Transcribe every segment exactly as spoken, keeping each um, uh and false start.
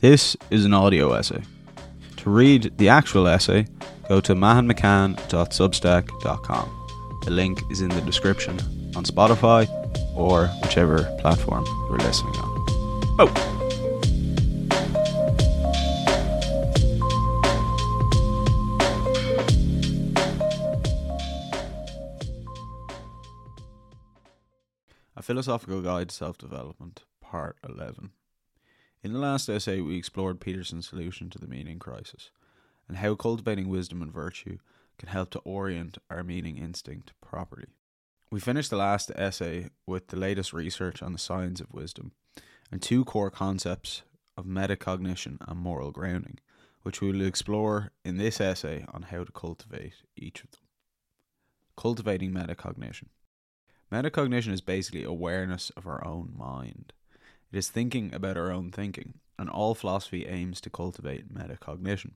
This is an audio essay. To read the actual essay, go to mahan m c cann dot substack dot com. The link is in the description on Spotify or whichever platform you're listening on. Oh! A Philosophical Guide to Self-Development, Part eleven. In the last essay, we explored Peterson's solution to the meaning crisis, and how cultivating wisdom and virtue can help to orient our meaning instinct properly. We finished the last essay with the latest research on the science of wisdom, and two core concepts of metacognition and moral grounding, which we will explore in this essay on how to cultivate each of them. Cultivating metacognition. Metacognition is basically awareness of our own mind. It is thinking about our own thinking, and all philosophy aims to cultivate metacognition.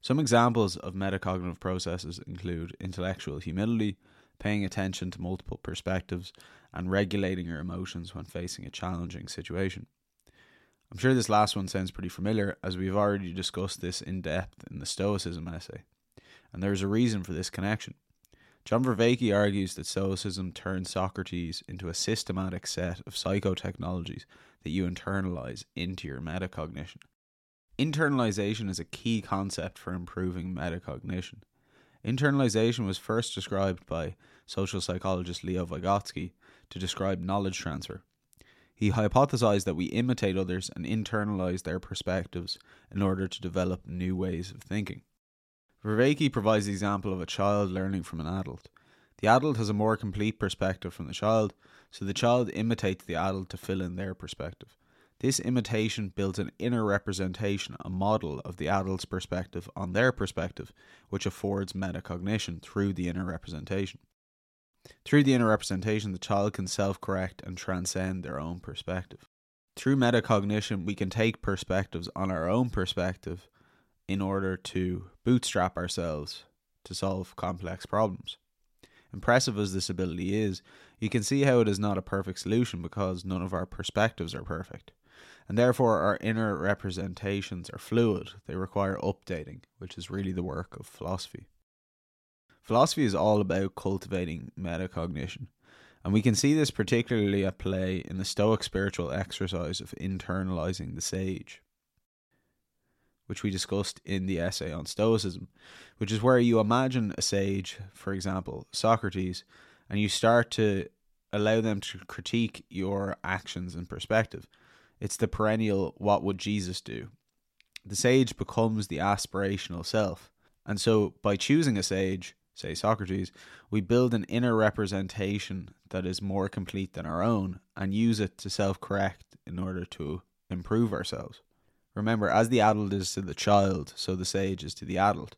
Some examples of metacognitive processes include intellectual humility, paying attention to multiple perspectives, and regulating your emotions when facing a challenging situation. I'm sure this last one sounds pretty familiar, as we've already discussed this in depth in the Stoicism essay, and there is a reason for this connection. John Vervaeke argues that Stoicism turned Socrates into a systematic set of psychotechnologies that you internalize into your metacognition. Internalization is a key concept for improving metacognition. Internalization was first described by social psychologist Lev Vygotsky to describe knowledge transfer. He hypothesized that we imitate others and internalize their perspectives in order to develop new ways of thinking. Vervaeke provides the example of a child learning from an adult. The adult has a more complete perspective from the child, so the child imitates the adult to fill in their perspective. This imitation builds an inner representation, a model of the adult's perspective on their perspective, which affords metacognition through the inner representation. Through the inner representation, the child can self-correct and transcend their own perspective. Through metacognition, we can take perspectives on our own perspective in order to bootstrap ourselves to solve complex problems. Impressive as this ability is, you can see how it is not a perfect solution because none of our perspectives are perfect, and therefore our inner representations are fluid. They require updating, which is really the work of philosophy. Philosophy is all about cultivating metacognition, and we can see this particularly at play in the Stoic spiritual exercise of internalizing the sage, which we discussed in the essay on Stoicism, which is where you imagine a sage, for example, Socrates, and you start to allow them to critique your actions and perspective. It's the perennial, what would Jesus do? The sage becomes the aspirational self. And so by choosing a sage, say Socrates, we build an inner representation that is more complete than our own and use it to self-correct in order to improve ourselves. Remember, as the adult is to the child, so the sage is to the adult.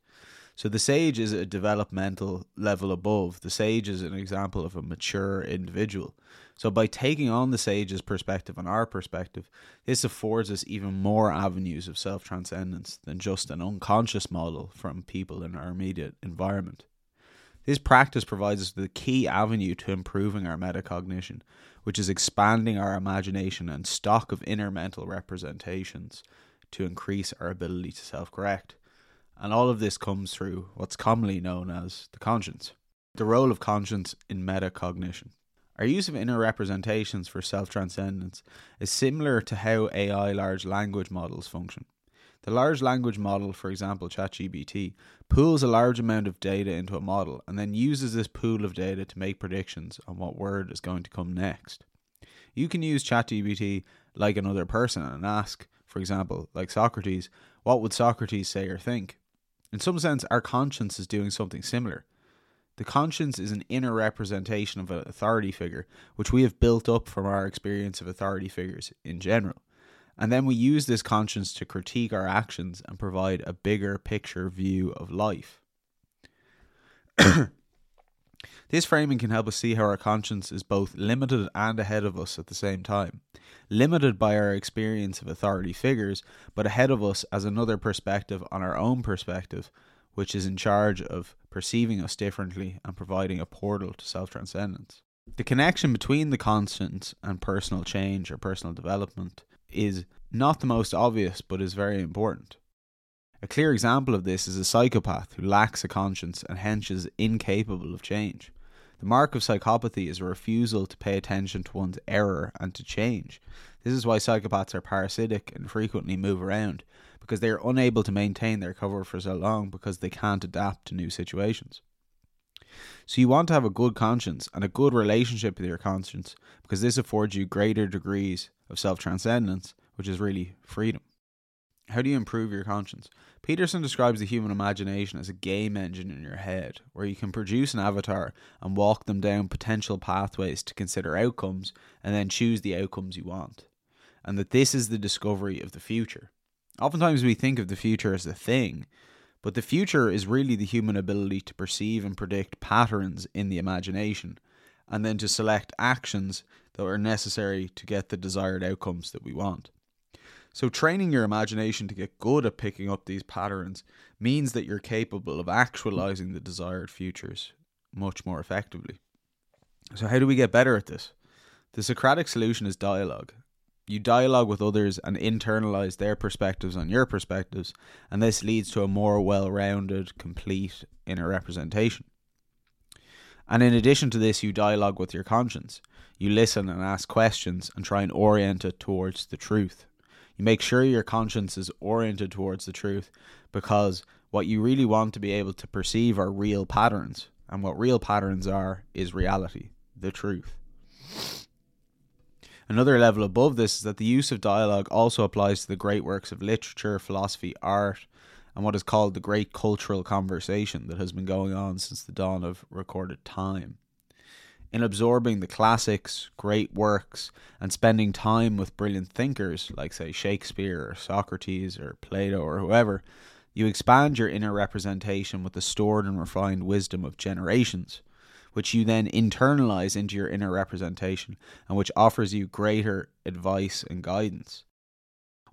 So the sage is a developmental level above. The sage is an example of a mature individual. So by taking on the sage's perspective and our perspective, this affords us even more avenues of self-transcendence than just an unconscious model from people in our immediate environment. This practice provides us with a key avenue to improving our metacognition, which is expanding our imagination and stock of inner mental representations to increase our ability to self-correct. And all of this comes through what's commonly known as the conscience. The role of conscience in metacognition. Our use of inner representations for self-transcendence is similar to how A I large language models function. The large language model, for example, ChatGPT, pools a large amount of data into a model and then uses this pool of data to make predictions on what word is going to come next. You can use ChatGPT like another person and ask, for example, like Socrates, what would Socrates say or think? In some sense, our conscience is doing something similar. The conscience is an inner representation of an authority figure, which we have built up from our experience of authority figures in general. And then we use this conscience to critique our actions and provide a bigger picture view of life. This framing can help us see how our conscience is both limited and ahead of us at the same time. Limited by our experience of authority figures, but ahead of us as another perspective on our own perspective, which is in charge of perceiving us differently and providing a portal to self-transcendence. The connection between the conscience and personal change or personal development is not the most obvious, but is very important. A clear example of this is a psychopath who lacks a conscience and hence is incapable of change. The mark of psychopathy is a refusal to pay attention to one's error and to change. This is why psychopaths are parasitic and frequently move around, because they are unable to maintain their cover for so long because they can't adapt to new situations. So you want to have a good conscience and a good relationship with your conscience, because this affords you greater degrees of self-transcendence, which is really freedom. How do you improve your conscience? Peterson describes the human imagination as a game engine in your head, where you can produce an avatar and walk them down potential pathways to consider outcomes and then choose the outcomes you want. And that this is the discovery of the future. Oftentimes we think of the future as a thing, but the future is really the human ability to perceive and predict patterns in the imagination, and then to select actions that are necessary to get the desired outcomes that we want. So training your imagination to get good at picking up these patterns means that you're capable of actualizing the desired futures much more effectively. So how do we get better at this? The Socratic solution is dialogue. You dialogue with others and internalize their perspectives on your perspectives, and this leads to a more well-rounded, complete inner representation. And in addition to this, you dialogue with your conscience. You listen and ask questions and try and orient it towards the truth. You make sure your conscience is oriented towards the truth, because what you really want to be able to perceive are real patterns. And what real patterns are is reality, the truth. Another level above this is that the use of dialogue also applies to the great works of literature, philosophy, art, and what is called the great cultural conversation that has been going on since the dawn of recorded time. In absorbing the classics, great works, and spending time with brilliant thinkers like, say, Shakespeare or Socrates or Plato or whoever, you expand your inner representation with the stored and refined wisdom of generations, which you then internalize into your inner representation and which offers you greater advice and guidance.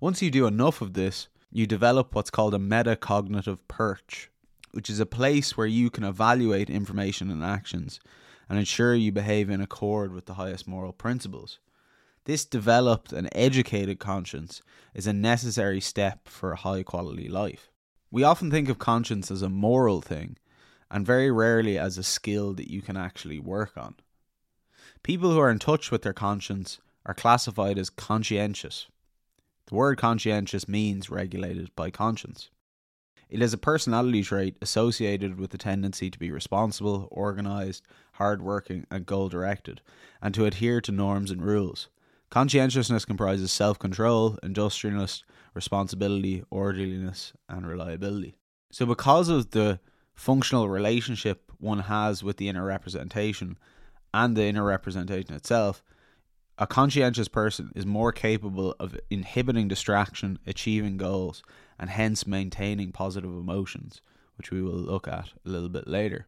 Once you do enough of this, you develop what's called a meta-cognitive perch, which is a place where you can evaluate information and actions and ensure you behave in accord with the highest moral principles. This developed and educated conscience is a necessary step for a high-quality life. We often think of conscience as a moral thing, and very rarely as a skill that you can actually work on. People who are in touch with their conscience are classified as conscientious. The word conscientious means regulated by conscience. It is a personality trait associated with the tendency to be responsible, organised, hard-working and goal-directed, and to adhere to norms and rules. Conscientiousness comprises self-control, industriousness, responsibility, orderliness and reliability. So because of the functional relationship one has with the inner representation and the inner representation itself, a conscientious person is more capable of inhibiting distraction, achieving goals, and hence maintaining positive emotions, which we will look at a little bit later.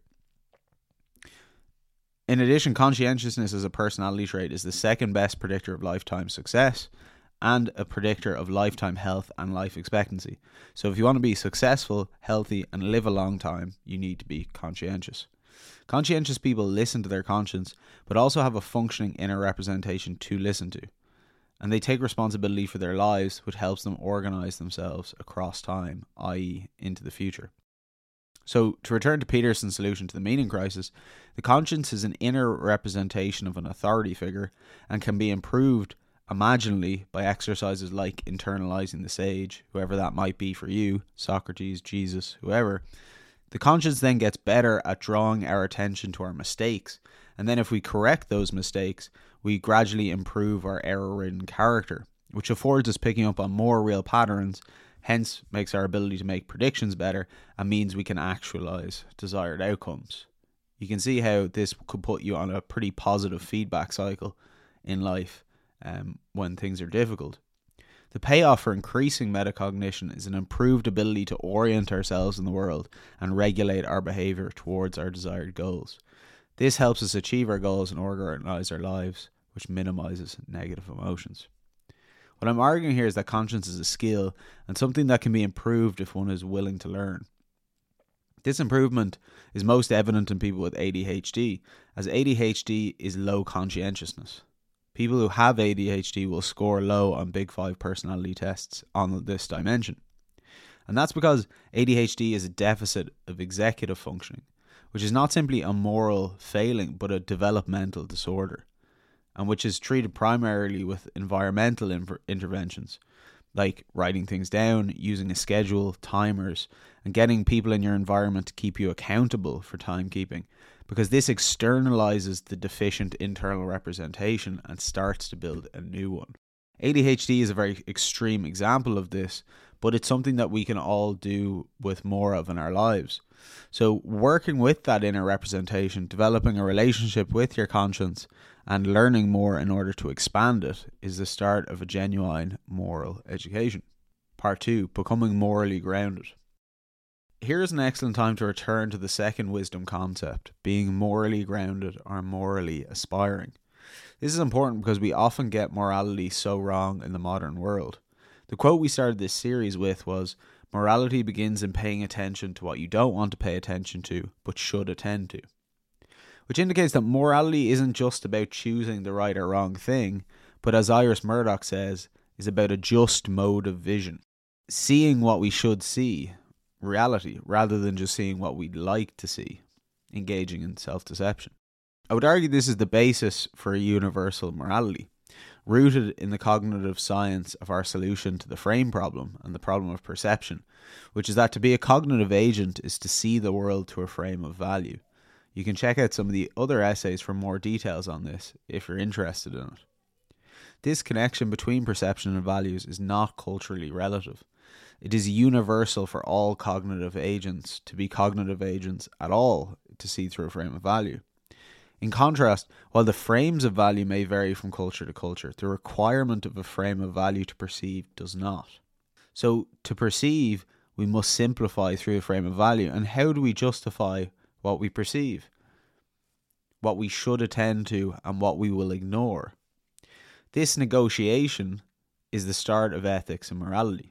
In addition, conscientiousness as a personality trait is the second best predictor of lifetime success and a predictor of lifetime health and life expectancy. So if you want to be successful, healthy, and live a long time, you need to be conscientious. Conscientious people listen to their conscience, but also have a functioning inner representation to listen to. And they take responsibility for their lives, which helps them organize themselves across time, that is into the future. So to return to Peterson's solution to the meaning crisis, the conscience is an inner representation of an authority figure and can be improved imaginally by exercises like internalizing the sage, whoever that might be for you, Socrates, Jesus, whoever. The conscience then gets better at drawing our attention to our mistakes, and then if we correct those mistakes, we gradually improve our error-ridden character, which affords us picking up on more real patterns, hence makes our ability to make predictions better and means we can actualize desired outcomes. You can see how this could put you on a pretty positive feedback cycle in life um, when things are difficult. The payoff for increasing metacognition is an improved ability to orient ourselves in the world and regulate our behavior towards our desired goals. This helps us achieve our goals and organize our lives, which minimizes negative emotions. What I'm arguing here is that conscience is a skill and something that can be improved if one is willing to learn. This improvement is most evident in people with A D H D, as A D H D is low conscientiousness. people who have A D H D will score low on Big Five personality tests on this dimension. And that's because A D H D is a deficit of executive functioning, which is not simply a moral failing, but a developmental disorder, and which is treated primarily with environmental inv- interventions, like writing things down, using a schedule, timers, and getting people in your environment to keep you accountable for timekeeping, because this externalizes the deficient internal representation and starts to build a new one. A D H D is a very extreme example of this, but it's something that we can all do with more of in our lives. So working with that inner representation, developing a relationship with your conscience, and learning more in order to expand it is the start of a genuine moral education. Part two, becoming morally grounded. Here is an excellent time to return to the second wisdom concept, being morally grounded or morally aspiring. This is important because we often get morality so wrong in the modern world. The quote we started this series with was, "Morality begins in paying attention to what you don't want to pay attention to, but should attend to," which indicates that morality isn't just about choosing the right or wrong thing, but as Iris Murdoch says, is about a just mode of vision. Seeing what we should see, reality, rather than just seeing what we'd like to see, engaging in self-deception. I would argue this is the basis for a universal morality, rooted in the cognitive science of our solution to the frame problem and the problem of perception, which is that to be a cognitive agent is to see the world through a frame of value. You can check out some of the other essays for more details on this if you're interested in it. This connection between perception and values is not culturally relative. It is universal for all cognitive agents to be cognitive agents at all to see through a frame of value. In contrast, while the frames of value may vary from culture to culture, the requirement of a frame of value to perceive does not. So to perceive, we must simplify through a frame of value. And how do we justify what we perceive, what we should attend to, and what we will ignore? This negotiation is the start of ethics and morality.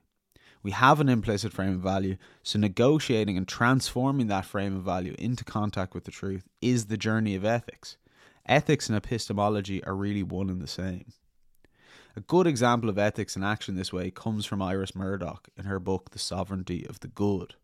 We have an implicit frame of value, so negotiating and transforming that frame of value into contact with the truth is the journey of ethics. Ethics and epistemology are really one and the same. A good example of ethics in action this way comes from Iris Murdoch in her book, The Sovereignty of the Good.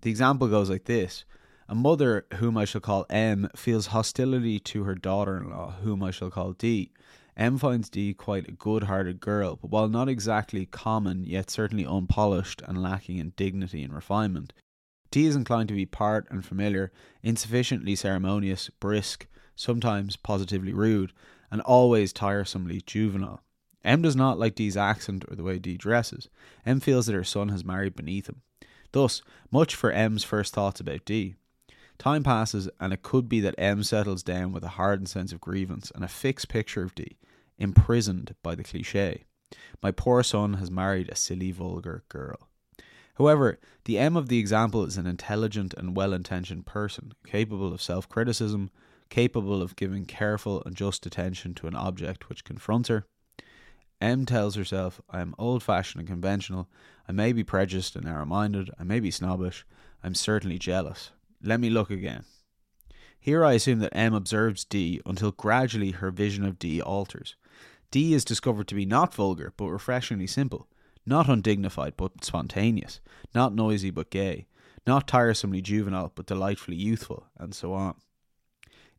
The example goes like this. A mother, whom I shall call M, feels hostility to her daughter-in-law, whom I shall call D. M finds D quite a good-hearted girl, but while not exactly common, yet certainly unpolished and lacking in dignity and refinement, D is inclined to be part and familiar, insufficiently ceremonious, brisk, sometimes positively rude, and always tiresomely juvenile. M does not like D's accent or the way D dresses. M feels that her son has married beneath him. Thus, much for M's first thoughts about D. Time passes, and it could be that M settles down with a hardened sense of grievance and a fixed picture of D, imprisoned by the cliché. My poor son has married a silly, vulgar girl. However, the M of the example is an intelligent and well-intentioned person, capable of self-criticism, capable of giving careful and just attention to an object which confronts her. M tells herself, I am old-fashioned and conventional, I may be prejudiced and narrow-minded, I may be snobbish, I am certainly jealous. Let me look again. Here I assume that M observes D until gradually her vision of D alters. D is discovered to be not vulgar, but refreshingly simple, not undignified, but spontaneous, not noisy, but gay, not tiresomely juvenile, but delightfully youthful, and so on.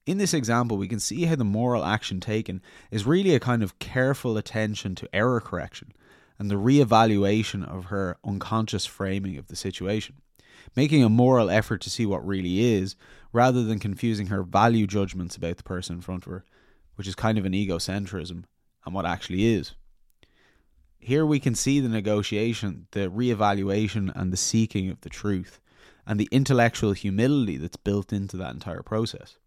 In this example, we can see how the moral action taken is really a kind of careful attention to error correction and the re-evaluation of her unconscious framing of the situation, making a moral effort to see what really is, rather than confusing her value judgments about the person in front of her, which is kind of an egocentrism, and what actually is. Here we can see the negotiation, the re-evaluation, and the seeking of the truth, and the intellectual humility that's built into that entire process.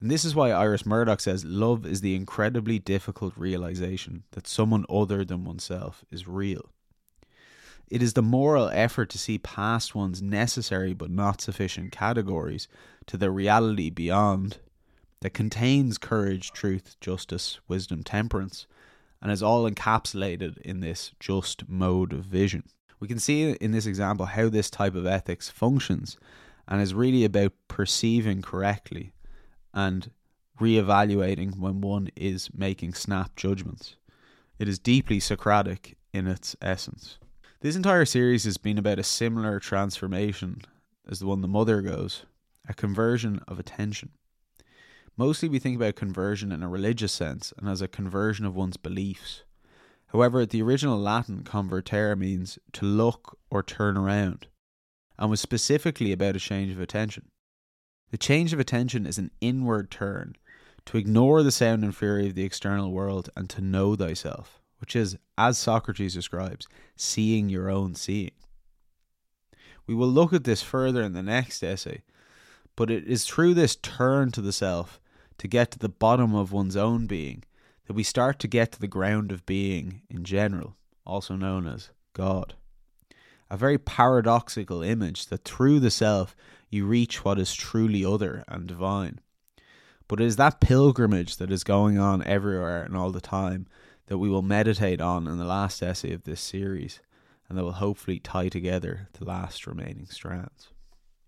And this is why Iris Murdoch says love is the incredibly difficult realization that someone other than oneself is real. It is the moral effort to see past one's necessary but not sufficient categories to the reality beyond that contains courage, truth, justice, wisdom, temperance, and is all encapsulated in this just mode of vision. We can see in this example how this type of ethics functions and is really about perceiving correctly and reevaluating when one is making snap judgments. It is deeply Socratic in its essence. This entire series has been about a similar transformation as the one the mother goes, a conversion of attention. Mostly we think about conversion in a religious sense and as a conversion of one's beliefs. However, the original Latin convertere means to look or turn around, and was specifically about a change of attention. The change of attention is an inward turn, to ignore the sound and fury of the external world and to know thyself, which is, as Socrates describes, seeing your own seeing. We will look at this further in the next essay, but it is through this turn to the self, to get to the bottom of one's own being, that we start to get to the ground of being in general, also known as God. A very paradoxical image that through the self you reach what is truly other and divine. But it is that pilgrimage that is going on everywhere and all the time that we will meditate on in the last essay of this series, and that will hopefully tie together the last remaining strands.